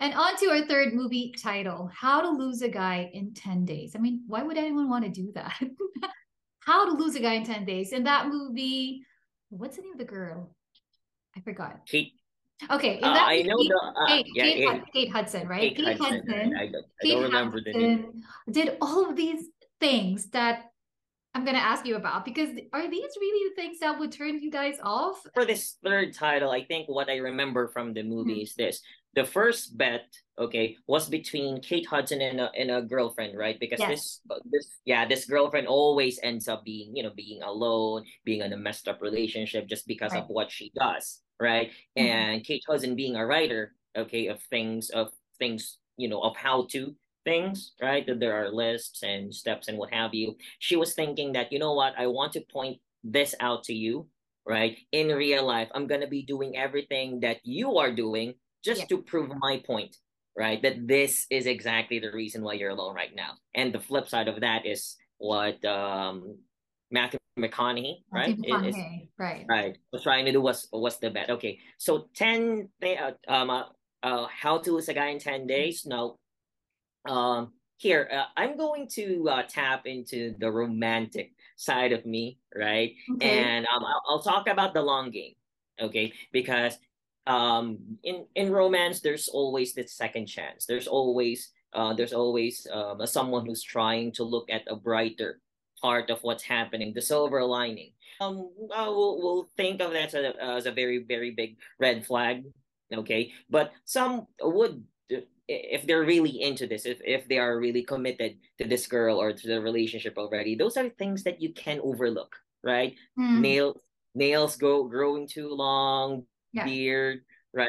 And on to our third movie title, How to Lose a Guy in 10 Days. I mean, why would anyone want to do that? How to Lose a Guy in 10 Days. In that movie, what's the name of the girl? I forgot. Kate. Okay. In that movie, I know Kate Hudson, right? Kate Hudson. I don't remember the name. Did all of these things that I'm going to ask you about, because are these really the things that would turn you guys off? For this third title, I think what I remember from the movie is this. The first bet, okay, was between Kate Hudson and a girlfriend, right? Because this girlfriend always ends up being, being alone, being in a messed up relationship just because of what she does, right? Mm-hmm. And Kate Hudson being a writer, okay, of things, of how-to things, right? That there are lists and steps and what have you. She was thinking that, you know what, I want to point this out to you, right? In real life, I'm going to be doing everything that you are doing just to prove my point, right? That this is exactly the reason why you're alone right now. And the flip side of that is what Matthew McConaughey was trying to do was the bet. Okay, so how to lose a guy in 10 days. No, I'm going to tap into the romantic side of me, right? Okay. And I'll talk about the long game, okay? Because in romance, there's always this second chance. There's always someone who's trying to look at a brighter part of what's happening, the silver lining. We'll think of that as a very, very big red flag, okay? But some would, if they're really into this, if they are really committed to this girl or to the relationship already, those are things that you can overlook, right? Mm. Nails growing too long, beard, right?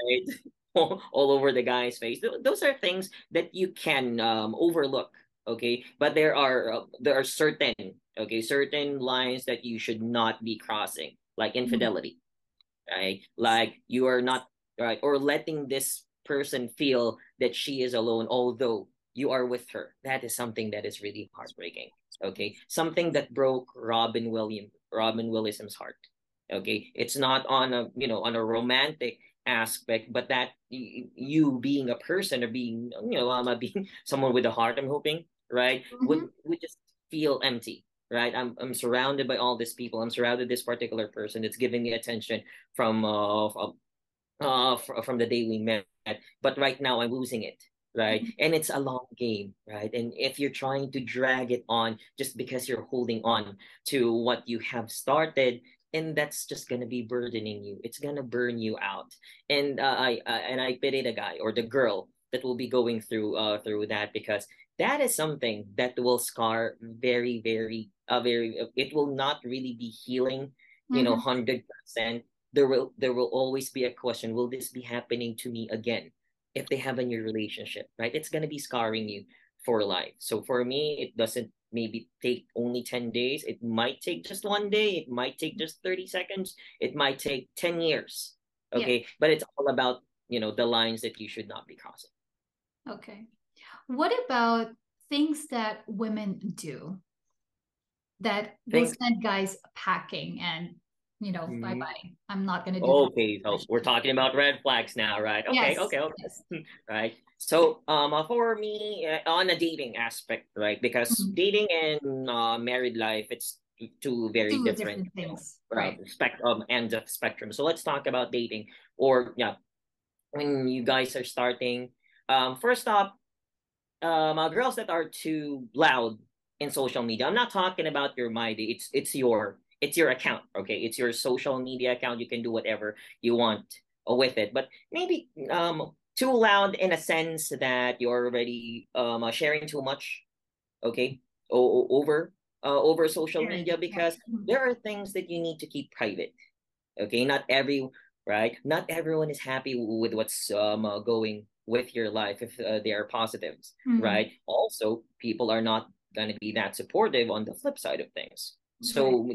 All over the guy's face. Those are things that you can overlook, okay? But there are certain lines that you should not be crossing, like infidelity, right? Like you are not, right? Or letting this person feel that she is alone, although you are with her. That is something that is really heartbreaking, okay? Something that broke Robin Williams' heart, okay? It's not on a romantic aspect, but that you being a person or being, being someone with a heart, I'm hoping, right? Mm-hmm. Would just feel empty, right? I'm surrounded by all these people. I'm surrounded by this particular person. It's giving me attention from the day we met. But right now I'm losing it, right? And it's a long game, right? And if you're trying to drag it on just because you're holding on to what you have started, and that's just going to be burdening you. It's going to burn you out. And I pity the guy or the girl that will be going through that, because that is something that will scar very, very, it will not really be healing, 100%. There will always be a question, will this be happening to me again? If they have a new relationship, right? It's going to be scarring you for life. So for me, it doesn't maybe take only 10 days. It might take just one day. It might take just 30 seconds. It might take 10 years. Okay. Yeah. But it's all about, the lines that you should not be crossing. Okay. What about things that women do that will send guys packing and bye-bye. I'm not going to do that. Okay, so we're talking about red flags now, right? Okay, yes. Okay. Yes. Right. So for me, on the dating aspect, right? Because dating and married life, it's two very different things. Right. Spectrum and the spectrum. So let's talk about dating when you guys are starting. First up, girls that are too loud in social media. I'm not talking about your MyDay. It's your account, okay? It's your social media account. You can do whatever you want with it. But maybe too loud in a sense that you're already sharing too much, okay? Over social media, because there are things that you need to keep private, okay? Not everyone is happy with what's going with your life if they are positives, right? Also, people are not going to be that supportive on the flip side of things. So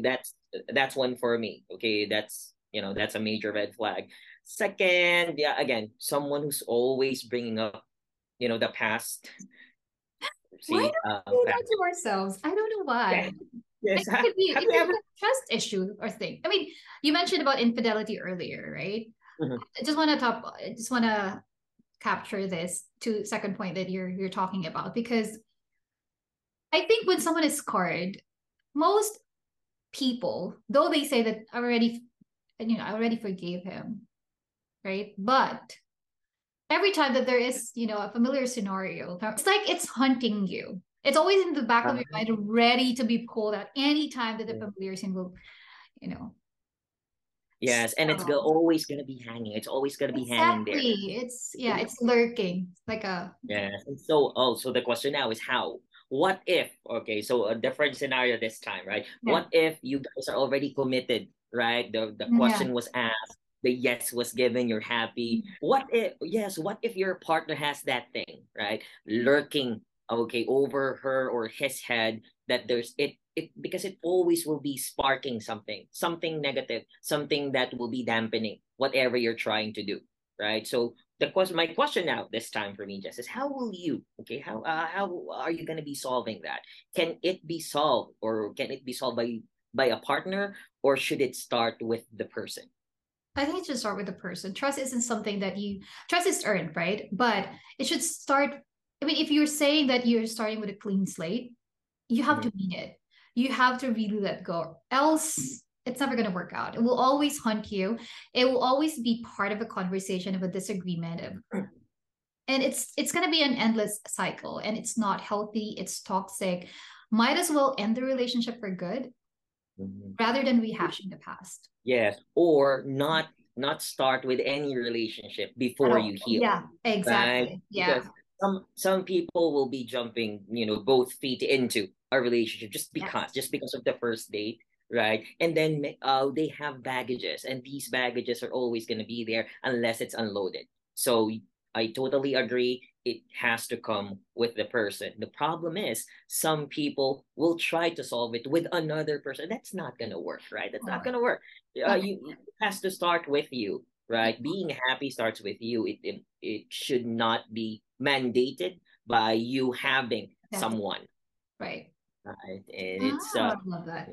that's one for me. Okay, that's a major red flag. Second, again, someone who's always bringing up, the past. Why don't we do that to ourselves? I don't know why. Yes. It could be a trust issue or thing. I mean, you mentioned about infidelity earlier, right? Mm-hmm. I just want to capture this to second point that you're talking about, because I think when someone is scarred, most people, though they say that I already forgave him, right? But every time that there is, a familiar scenario, it's like it's hunting you. It's always in the back of your mind, ready to be pulled out any time that the familiar scene will, Yes, and it's always going to be hanging. It's always going to be hanging there. It's lurking. Like a... Yeah, and so the question now is how? What if, so a different scenario this time, right? Yeah. What if you guys are already committed, right? The question was asked, the yes was given, you're happy. What if your partner has that thing, right? Lurking, over her or his head, that there's it because it always will be sparking something negative, something that will be dampening whatever you're trying to do, right? So my question now this time for me, Jess, is how will you, how are you going to be solving that? Can it be solved, or can it be solved by a partner, or should it start with the person? I think it should start with the person. Trust isn't something that trust is earned, right? But it should start, if you're saying that you're starting with a clean slate, you have to mean it. You have to really let go. Else, it's never going to work out. It will always haunt you. It will always be part of a conversation, of a disagreement. And it's going to be an endless cycle. And it's not healthy. It's toxic. Might as well end the relationship for good rather than rehashing the past. Yes, or not start with any relationship before you heal. Yeah, exactly. Right? Yeah. Because some people will be jumping, both feet into a relationship just because of the first date. Right. And then they have baggages, and these baggages are always going to be there unless it's unloaded. So I totally agree. It has to come with the person. The problem is some people will try to solve it with another person. That's not going to work. Right. That's not going to work. It has to start with you. Right. Being happy starts with you. It should not be mandated by you having someone. Right. Right. And it's I love that.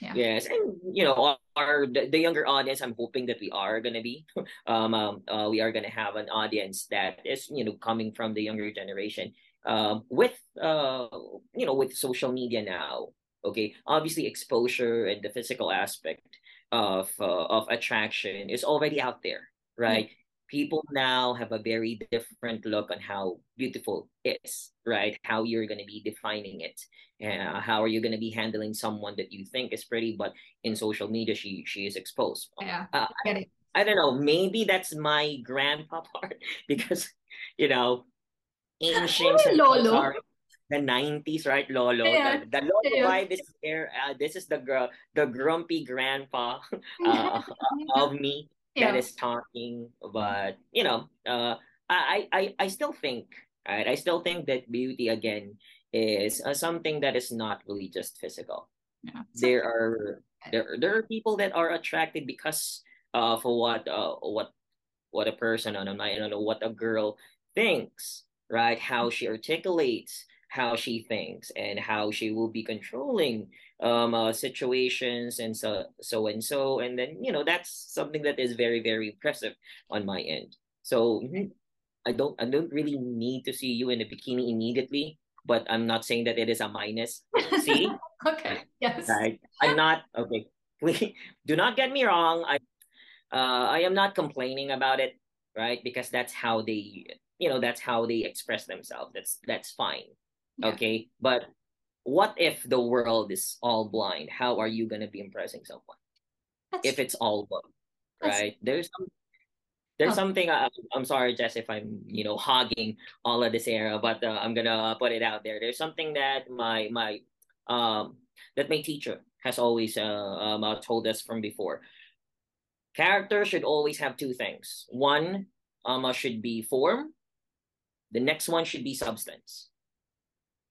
Yeah. Yes, and the younger audience, I'm hoping that we are gonna be, we are gonna have an audience that is coming from the younger generation, with social media now. Okay, obviously exposure and the physical aspect of attraction is already out there, right? Mm-hmm. People now have a very different look on how beautiful is, right? How you're going to be defining it. How are you going to be handling someone that you think is pretty, but in social media, she is exposed. Yeah, I don't know. Maybe that's my grandpa part because, ancient Lolo. The 90s, right, Lolo? Yeah. The Lolo vibe is there. This is the grumpy grandpa of me. Yeah. That is talking, but I still think, right? I still think that beauty again is something that is not really just physical. Yeah. There are people that are attracted because for what a person what a girl thinks, right? How she articulates, how she thinks, and how she will be controlling situations and so and then that's something that is very, very impressive on my end. So I don't really need to see you in a bikini immediately, but I'm not saying that it is a minus. See? Okay. Yes. Right. I'm not please do not get me wrong. I am not complaining about it, right? Because that's how they express themselves. That's fine. Yeah. Okay, but what if the world is all blind? How are you going to be impressing someone if it's all blind, right? There's something. I'm sorry, Jess, if I'm hogging all of this era, but I'm gonna put it out there. There's something that my teacher has always told us from before. Character should always have two things. One should be form. The next one should be substance.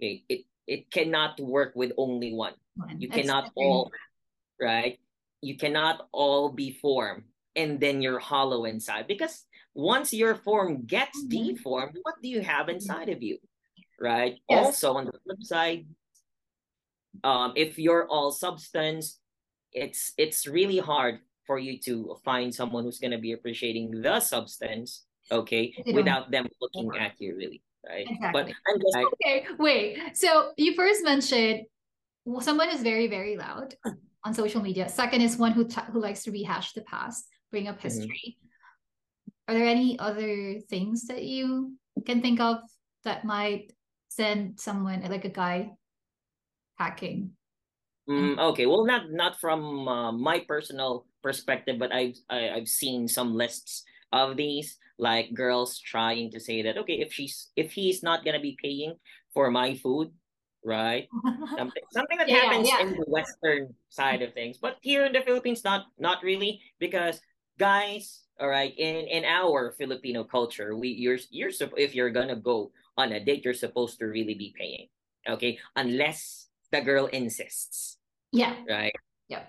Okay, it cannot work with only one. You cannot all, right? You cannot all be form and then you're hollow inside, because once your form gets deformed, what do you have inside of you, right? Yes. Also on the flip side, if you're all substance, it's really hard for you to find someone who's going to be appreciating the substance okay, without them looking at you, really, right? Exactly. But okay, wait. So you first mentioned someone who's very, very loud on social media. Second is one who likes to rehash the past, bring up history. Are there any other things that you can think of that might send someone, like a guy, hacking? Okay, well, not from my personal perspective, but I've seen some lists of these, like girls trying to say that, okay, if he's not gonna be paying for my food, right? Something that happens in the Western side of things, but here in the Philippines, not really, because guys, all right, in our Filipino culture, you're if you're gonna go on a date, you're supposed to really be paying, okay, unless the girl insists. Yeah. Right. Yeah.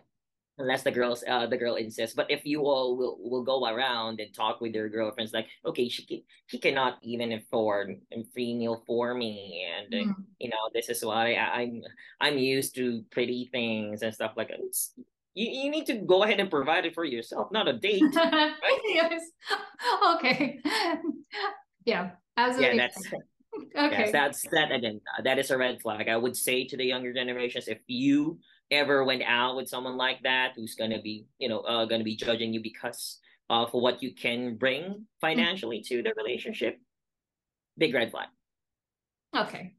Unless the girl insists. But if you all will go around and talk with your girlfriends, like, okay, she cannot even afford a free meal for me, and you know, this is why I'm used to pretty things and stuff like that. You need to go ahead and provide it for yourself, not a date. Right? Yes. Okay. Yeah. Absolutely. Yeah. That's. Okay. Yes, that's again. That is a red flag. I would say to the younger generations, if you ever went out with someone like that, who's gonna be, gonna be judging you because of what you can bring financially to the relationship, big red flag. Okay.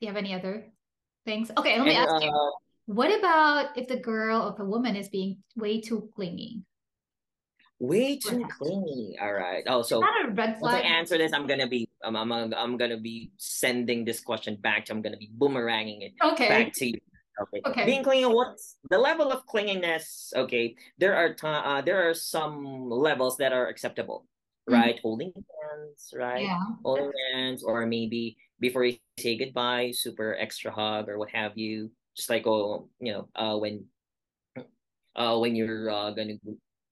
Do you have any other things? Okay, let me ask you. What about if the girl or the woman is being way too clingy? Way too clingy. All right. Oh, so once I answer this, I'm gonna be sending this question back to. I'm gonna be boomeranging it back to you. Okay. Okay. Being clingy. What's the level of clinginess? Okay. There are some levels that are acceptable, right? Holding hands, right? Yeah. Holding hands, or maybe before you say goodbye, super extra hug or what have you. Just like when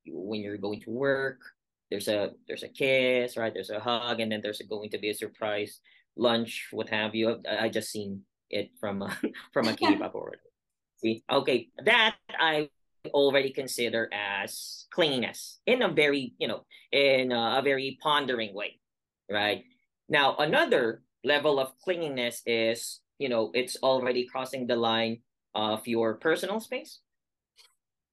you're going to work, there's a kiss, right? There's a hug, and then there's going to be a surprise lunch, what have you. I just seen it from a K-pop already. See, okay, that I already consider as clinginess in a very very pondering way, right? Now another level of clinginess is it's already crossing the line of your personal space.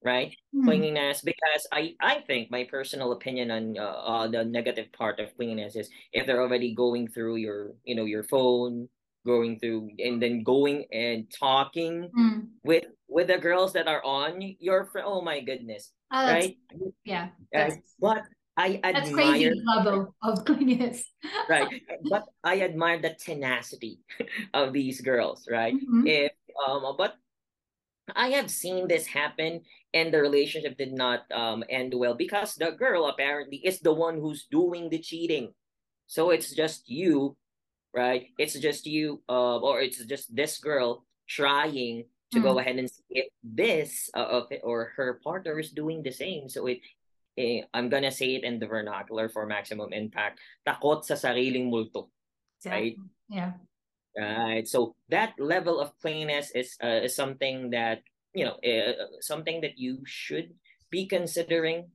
Right? Clinginess, because I think my personal opinion on the negative part of clinginess is if they're already going through your your phone, going through and then going and talking with the girls that are on your friend. Oh my goodness. Right? Yeah. What I admire. That's crazy level of clinginess. Right. But I admire the tenacity of these girls, right? If but I have seen this happen, and the relationship did not end well because the girl apparently is the one who's doing the cheating. So it's just you, right? It's just you, or it's just this girl trying to go ahead and see if this or her partner is doing the same. So I'm gonna say it in the vernacular for maximum impact. Takot sa sariling multo, right? Yeah. Right, so that level of plainness is something that something that you should be considering,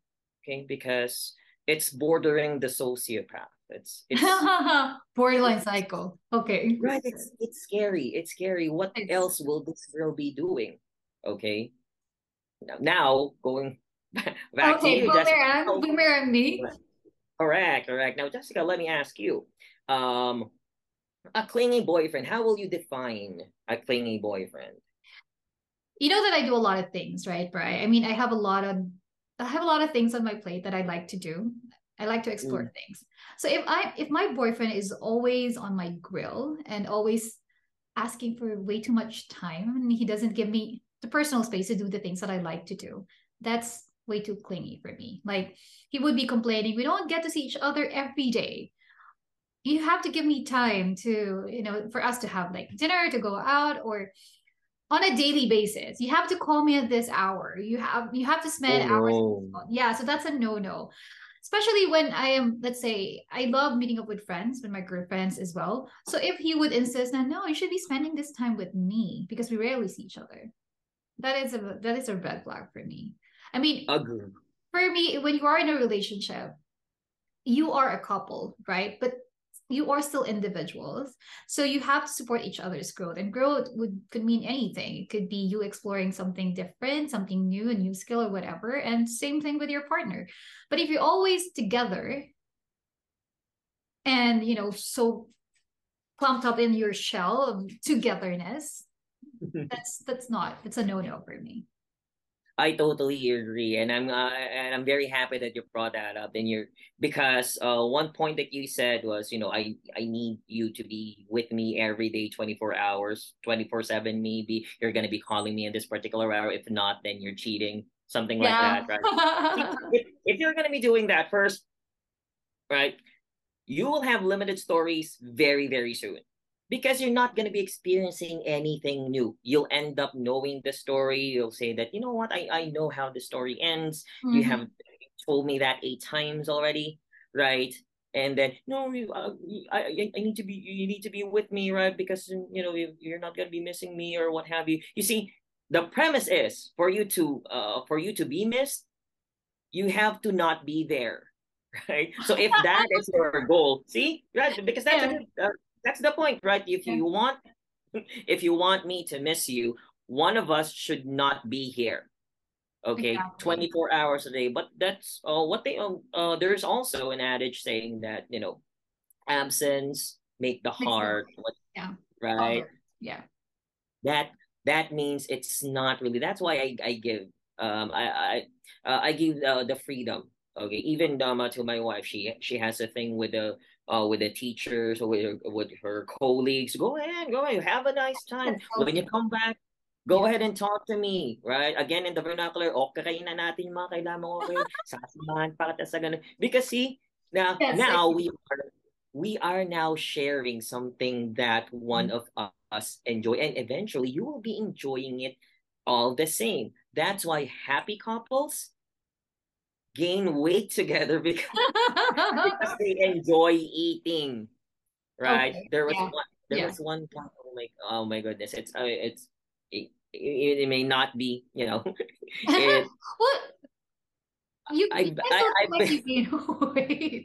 okay? Because it's bordering the sociopath. It's borderline psycho. Okay, right. It's scary. It's scary. What else will this girl be doing? Okay, now going back to you, Jessica. Boomerang me. Correct. Now, Jessica, let me ask you. A clingy boyfriend, how will you define a clingy boyfriend? You know that I do a lot of things, right, Bri? I mean, I have a lot of things on my plate that I like to do. I like to explore things. So if my boyfriend is always on my grill and always asking for way too much time, and he doesn't give me the personal space to do the things that I like to do, that's way too clingy for me. Like, he would be complaining, we don't get to see each other every day. You have to give me time to, for us to have like dinner, to go out, or on a daily basis. You have to call me at this hour. You have to spend hours. Yeah, so that's a no-no. Especially when I love meeting up with friends, with my girlfriends as well. So if he would insist that, no, you should be spending this time with me because we rarely see each other. That is a red flag for me. I mean, for me, when you are in a relationship, you are a couple, right? But you are still individuals. So you have to support each other's growth. And growth could mean anything. It could be you exploring something different, something new, a new skill or whatever. And same thing with your partner. But if you're always together and, you know, so clumped up in your shell of togetherness, that's not, it's a no-no for me. I totally agree, and I'm very happy that you brought that up. And because one point that you said was, you know, I need you to be with me every day, 24/7 maybe. You're gonna be calling me in this particular hour. If not, then you're cheating, something like that. Right? if you're gonna be doing that first, right, you will have limited stories very, very soon. Because you're not going to be experiencing anything new. You'll end up knowing the story. You'll say that, you know what, I know how the story ends. Mm-hmm. You have told me that 8 times already, right? And then, no, I need to be, you need to be with me, right? Because, you know, you're not going to be missing me or what have you. You see, the premise is for you to be missed, you have to not be there, right? So if that is your goal, see, right? Because that's the point, right? If you want me to miss you, one of us should not be here. Okay, exactly. 24 hours a day. But that's what they there's also an adage saying that, you know, absence make the heart. Yeah. Right. Yeah. That means it's not really. That's why I give the freedom. Okay, even to my wife, she has a thing with the teachers or with her colleagues. Go ahead, have a nice time. When you come back, go ahead and talk to me, right? Again, in the vernacular, okay na natin mga kailangan ko kayo, sasamahan para sa ganun. Because see, now we are now sharing something that one of us enjoy, and eventually you will be enjoying it all the same. That's why happy couples gain weight together because they enjoy eating, right? Okay. There was one couple, like, oh my goodness, it may not be, you know. What? You gain weight.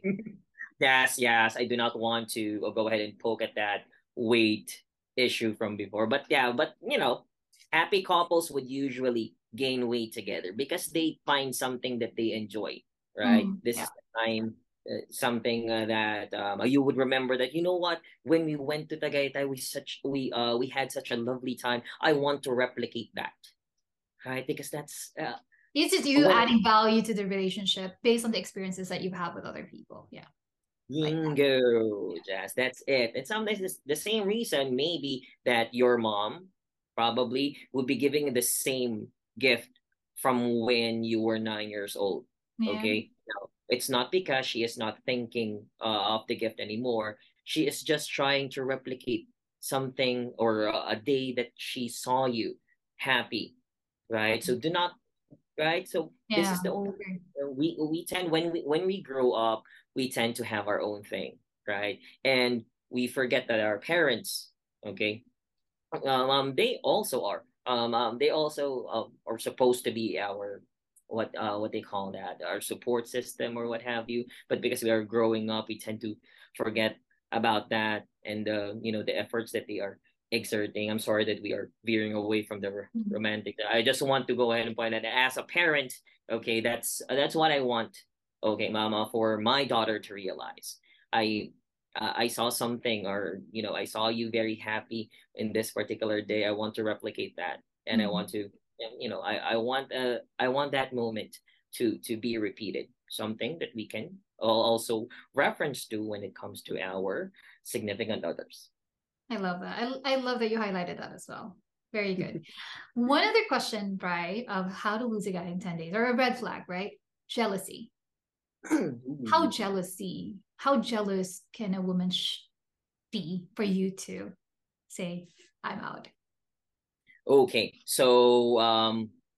Yes, I do not want to go ahead and poke at that weight issue from before, but you know, happy couples would usually gain weight together because they find something that they enjoy, right? This is the time, something that you would remember that, you know what, when we went to Tagaytay, we had such a lovely time. I want to replicate that, right? Because that's this is you adding value to the relationship based on the experiences that you have with other people. Yeah. Bingo. Yes, that's it. And sometimes it's the same reason maybe that your mom probably would be giving the same gift from when you were 9 years old. Yeah. Okay, no, it's not because she is not thinking of the gift anymore. She is just trying to replicate something or a day that she saw you happy, right? So do not, right? So this is the only thing. We tend, when we grow up, we tend to have our own thing, right? And we forget that our parents, okay, they also are. They also are supposed to be our what they call that, our support system or what have you. But because we are growing up, we tend to forget about that and you know, the efforts that they are exerting. I'm sorry that we are veering away from the romantic. I just want to go ahead and point out that as a parent, okay, that's what I want, okay, mama, for my daughter to realize. I saw something, or, you know, I saw you very happy in this particular day. I want to replicate that. And I want to, you know, I want that moment to be repeated. Something that we can also reference to when it comes to our significant others. I love that. I love that you highlighted that as well. Very good. One other question, Bri, of how to lose a guy in 10 days, or a red flag, right? Jealousy. How jealous can a woman be for you to say, I'm out? Okay, so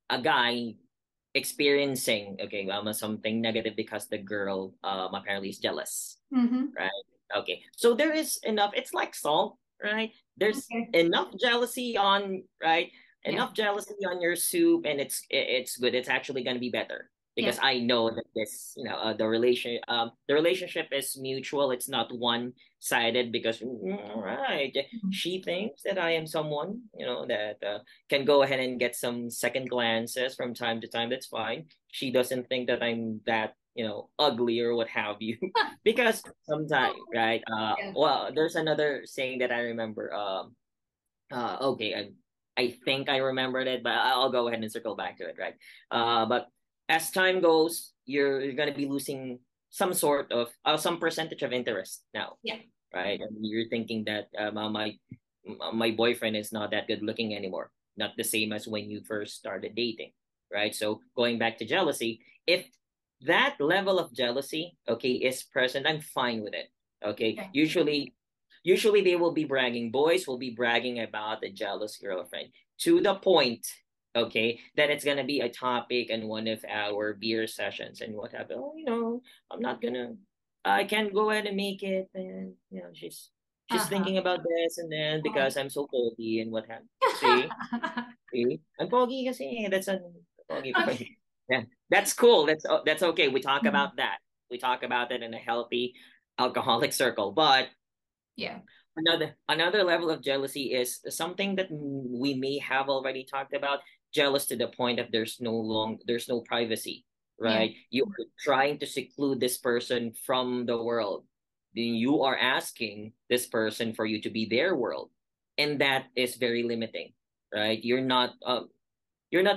a guy experiencing, okay, something negative because the girl apparently is jealous, right? Okay, so there is enough, it's like salt, right? There's enough jealousy on, right? Enough jealousy on your soup, and it's good. It's actually going to be better, because I know that this, you know, the relationship is mutual. It's not one-sided because, all right, she thinks that I am someone, you know, that can go ahead and get some second glances from time to time. That's fine. She doesn't think that I'm that, you know, ugly or what have you, because sometimes, right? Well, there's another saying that I remember. Okay, I think I remembered it, but I'll go ahead and circle back to it, right? But as time goes, you're going to be losing some sort of, some percentage of interest now, right? And you're thinking that my boyfriend is not that good looking anymore, not the same as when you first started dating, right? So going back to jealousy, if that level of jealousy, okay, is present, I'm fine with it, okay? Usually they will be bragging, boys will be bragging about the jealous girlfriend to the point, okay, that it's going to be a topic in one of our beer sessions and what have you. Oh, you know, I'm not going to, I can't go ahead and make it. And, you know, she's thinking about this and then because I'm so foggy and what have you. See? See? I'm foggy kasi. That's a foggy point. Yeah, that's cool. That's okay. We talk about that. We talk about that in a healthy alcoholic circle. But yeah. Another level of jealousy is something that we may have already talked about. Jealous to the point that there's no privacy, right? Yeah. You're trying to seclude this person from the world. You are asking this person for you to be their world, and that is very limiting, right? You're not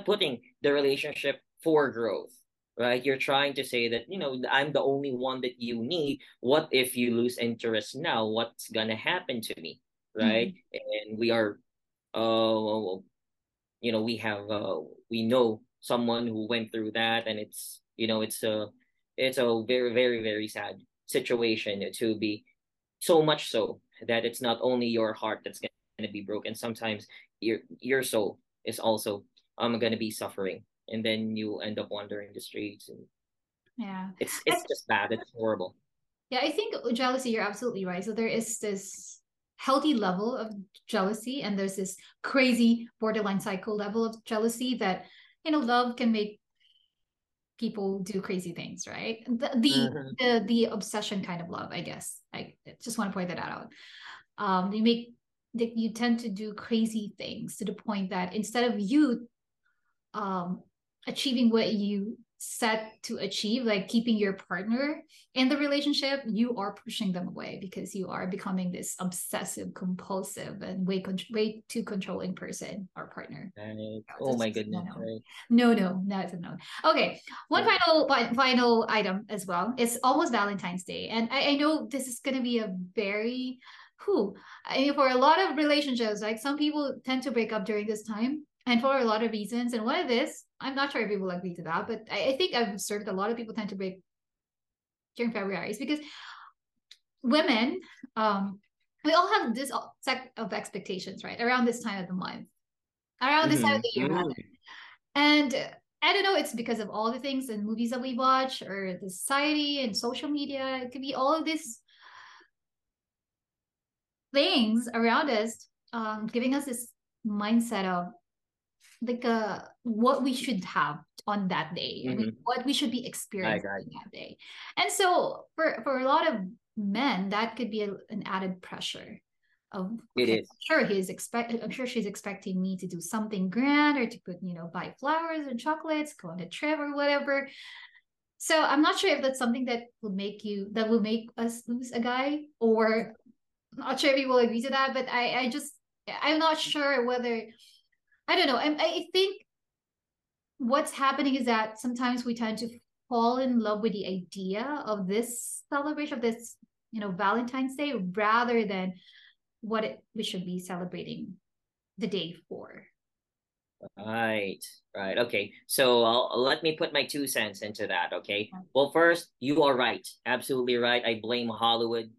putting the relationship for growth, right? You're trying to say that, you know, I'm the only one that you need. What if you lose interest now? What's going to happen to me, right? And we are, you know, we know someone who went through that, and it's, you know, it's a very, very, very sad situation to be, so much so that it's not only your heart that's going to be broken. Sometimes your soul is also going to be suffering. And then you end up wandering the streets, and it's just bad. It's horrible. Yeah, I think jealousy, you're absolutely right. So there is this healthy level of jealousy, and there's this crazy borderline psycho level of jealousy that, you know, love can make people do crazy things, right? The obsession kind of love, I guess. I just want to point that out. You tend to do crazy things to the point that instead of you achieving what you set to achieve, like keeping your partner in the relationship, you are pushing them away because you are becoming this obsessive, compulsive, and way too controlling person or partner. Oh my goodness. No, it's a no. Okay, one final item as well. It's almost Valentine's Day, and I know this is going to be a very, I mean, for a lot of relationships, like some people tend to break up during this time, and for a lot of reasons. And one of this, I'm not sure if people agree to that, but I think I've observed a lot of people tend to break during February is because women, we all have this set of expectations, right? Around this time of the month, around this time of the year. And I don't know, it's because of all the things and movies that we watch or the society and social media. It could be all of these things around us, giving us this mindset of, like what we should have on that day, I mean, what we should be experiencing that day. And so for a lot of men, that could be an added pressure of I'm sure she's expecting me to do something grand or to put, you know, buy flowers and chocolates, go on a trip or whatever. So I'm not sure if that's something that will make us lose a guy, or not sure if you will agree to that, but I'm not sure whether, I don't know. I think what's happening is that sometimes we tend to fall in love with the idea of this celebration, of this, you know, Valentine's Day, rather than what we should be celebrating the day for. Right. Okay. So let me put my 2 cents into that. Okay. Well, first, you are right. Absolutely right. I blame Hollywood.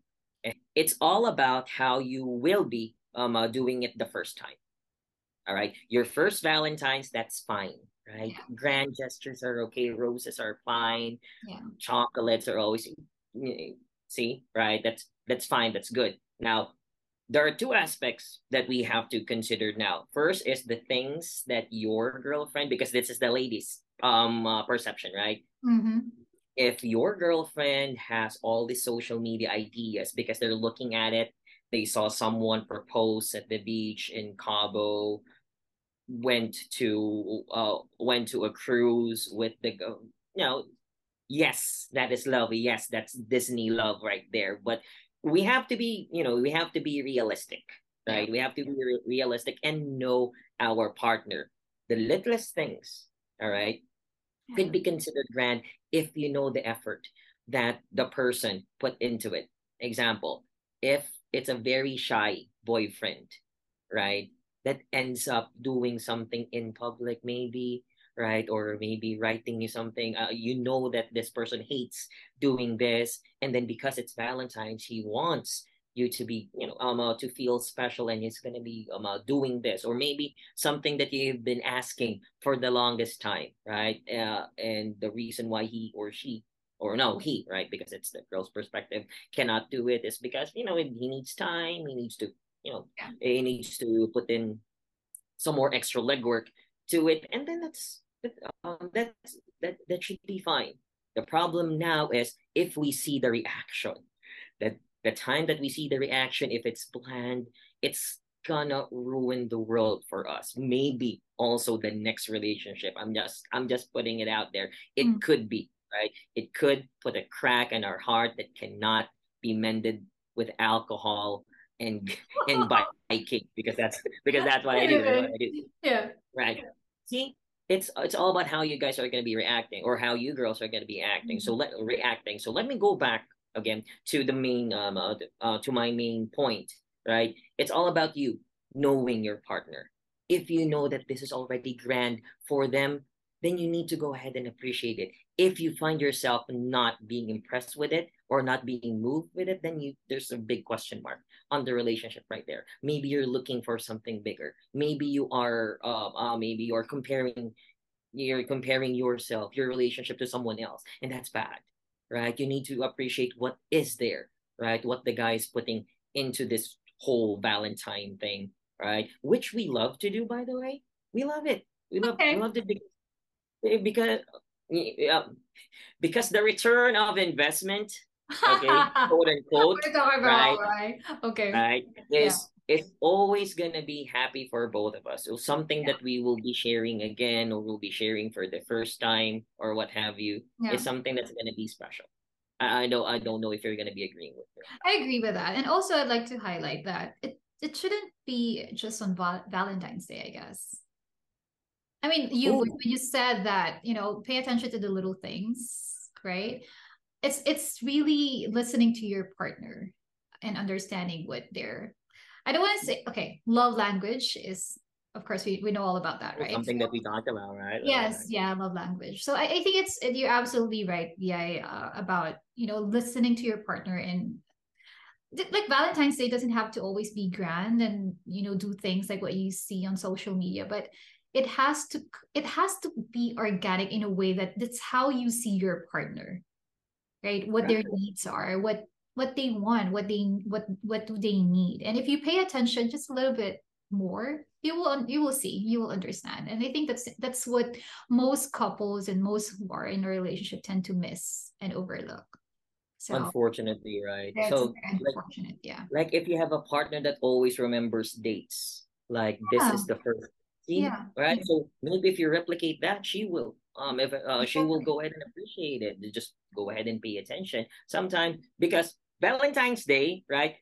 It's all about how you will be doing it the first time. All right, your first Valentine's, that's fine, right? Yeah. Grand gestures are okay, roses are fine, chocolates are always, see, right? That's fine, that's good. Now, there are two aspects that we have to consider now. First is the things that your girlfriend, because this is the ladies' perception, right? Mm-hmm. If your girlfriend has all the social media ideas because they're looking at it, they saw someone propose at the beach in Cabo, went to a cruise with the, you know, yes, that is love. Yes, that's Disney love right there. But we have to be, you know, we have to be realistic, right? We have to be realistic and know our partner. The littlest things, all right, could be considered grand if you know the effort that the person put into it. Example, if it's a very shy boyfriend, right, that ends up doing something in public maybe, right, or maybe writing you something, you know that this person hates doing this, and then because it's Valentine's, he wants you to be, you know, to feel special, and he's going to be doing this, or maybe something that you've been asking for the longest time, right? And the reason why he or she, or no, he, right, because it's the girl's perspective, cannot do it is because, you know, he needs time, he needs to, you know, he needs to put in some more extra legwork to it, and then that should be fine. The problem now is if we see the reaction, that the time that we see the reaction, if it's planned, it's gonna ruin the world for us. Maybe also the next relationship. I'm just putting it out there. It could be, right? It could put a crack in our heart that cannot be mended with alcohol and biking, because that's what I do. Right? Yeah. Right. Yeah. See, it's all about how you guys are gonna be reacting, or how you girls are gonna be acting. Mm-hmm. So let me go back again to the main to my main point, right? It's all about you knowing your partner. If you know that this is already grand for them, then you need to go ahead and appreciate it. If you find yourself not being impressed with it or not being moved with it, then there's a big question mark on the relationship right there. Maybe you're looking for something bigger. Maybe you are comparing yourself, your relationship to someone else, and that's bad, right? You need to appreciate what is there, right? What the guy is putting into this whole Valentine thing, right? Which we love to do, by the way. We love it. We love it because the return of investment, okay, quote unquote, it's always gonna be happy for both of us. So something that we will be sharing again, or we'll be sharing for the first time, or what have you, is something that's gonna be special. I don't know if you're gonna be agreeing with me. I agree with that, and also I'd like to highlight that it shouldn't be just on Valentine's Day, I guess. I mean, you said that, you know, pay attention to the little things, right? It's really listening to your partner and understanding what they're. I don't want to say, okay, love language is, of course, we know all about that, right? Something that we talked about, right? Yes, yeah, love language. So I think you're absolutely right, about, you know, listening to your partner. And like Valentine's Day doesn't have to always be grand and, you know, do things like what you see on social media, but it has to be organic in a way that's how you see your partner, right? What their needs are, what they want, what do they need. And if you pay attention just a little bit more, you will see, you will understand. And I think that's what most couples and most who are in a relationship tend to miss and overlook. So, unfortunately, right? So unfortunate, like if you have a partner that always remembers dates, like this is the first thing, right? So maybe if you replicate that, she will. She will go ahead and appreciate it. Just go ahead and pay attention sometimes, because Valentine's Day, right?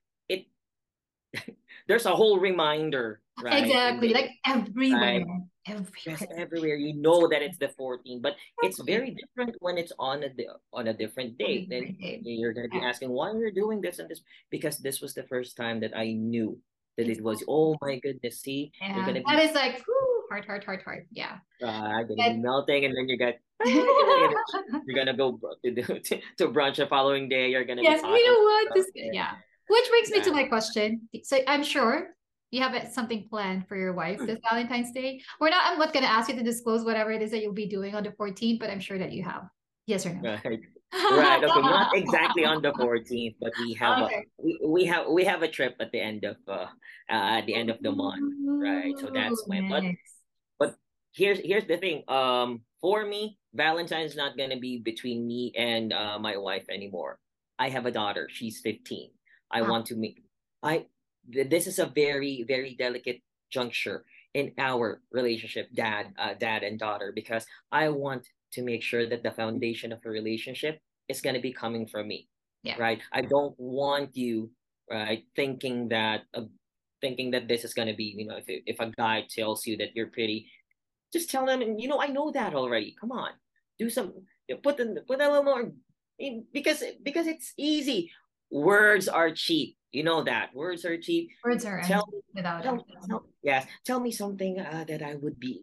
There's a whole reminder, right? Exactly, like everywhere, Just everywhere. You know that it's the 14th, but it's very different when it's on a different date. Then you're gonna be asking why you're doing this and this, because this was the first time that I knew that it was. Oh my goodness, see, that is like heart. Yeah, gonna be melting, and then you got. You're gonna go to brunch the following day. You're gonna be talking. You know what? Which brings me to my question. So I'm sure you have something planned for your wife this Valentine's Day. I'm not gonna ask you to disclose whatever it is that you'll be doing on the 14th, but I'm sure that you have. Yes or no? Right. Right. Okay. Not exactly on the 14th, but we have okay. we have a trip at the end of the month, right? So that's when. Nice. But here's the thing. For me, Valentine's not gonna be between me and my wife anymore. I have a daughter. She's 15. I want to make. This is a very, very delicate juncture in our relationship, dad and daughter, because I want to make sure that the foundation of a relationship is going to be coming from me, yeah. Right? I don't want you, right, thinking that this is going to be, you know, if a guy tells you that you're pretty, just tell them, and you know, I know that already. Come on, do some, put a little more, because it's easy. Words are cheap. You know that. Words are cheap. Words are empty without it. Yes. Tell me something that I would be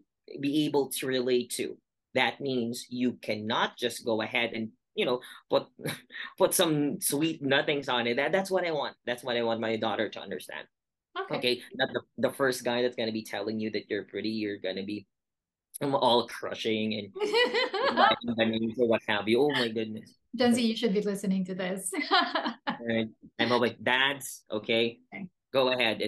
able to relate to. That means you cannot just go ahead and, you know, put some sweet nothings on it. That's what I want. That's what I want my daughter to understand. Okay. Not the first guy that's going to be telling you that you're pretty, you're going to be all crushing and what have you. Oh my goodness. Jonesy, you should be listening to this. Right. I'm all like, dads, okay, go ahead.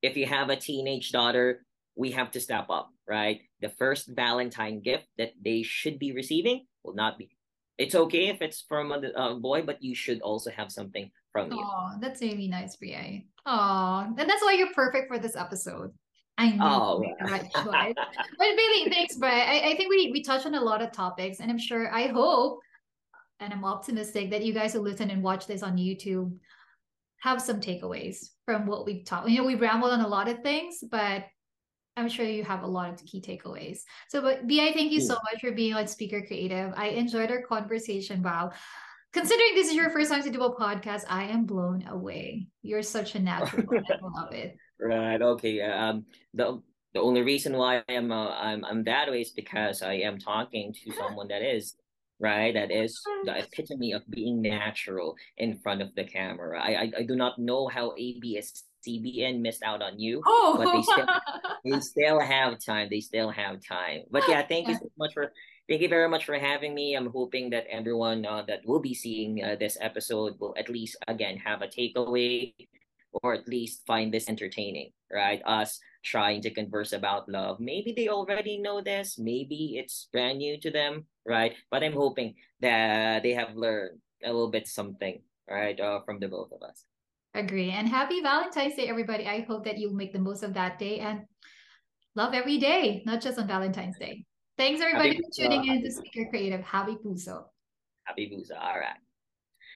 If you have a teenage daughter, we have to step up, right? The first Valentine gift that they should be receiving will not be. It's okay if it's from a boy, but you should also have something from you. Oh, that's really nice, Bri. Oh, and that's why you're perfect for this episode. I know, right? But really, thanks, Bri. I think we touched on a lot of topics, and I'm sure, I hope, and I'm optimistic that you guys who listen and watch this on YouTube have some takeaways from what we've taught. You know, we've rambled on a lot of things, but I'm sure you have a lot of key takeaways. So, but BI, thank you so much for being on Speaker Creative. I enjoyed our conversation. Wow. Considering this is your first time to do a podcast, I am blown away. You're such a natural. I love it. Right. Okay. The only reason why I'm that way is because I am talking to someone that is, right? That is the epitome of being natural in front of the camera. I do not know how ABS-CBN missed out on you, but they still have time. They still have time. But yeah, thank you very much for having me. I'm hoping that everyone that will be seeing this episode will at least, again, have a takeaway or at least find this entertaining, right? Us trying to converse about love. Maybe they already know this. Maybe it's brand new to them, right? But I'm hoping that they have learned a little bit something, right, from the both of us. Agree. And happy Valentine's Day, everybody. I hope that you'll make the most of that day and love every day, not just on Valentine's Day. Thanks, everybody, for tuning in to Speaker Creative. Happy Puso. Happy Puso. All right.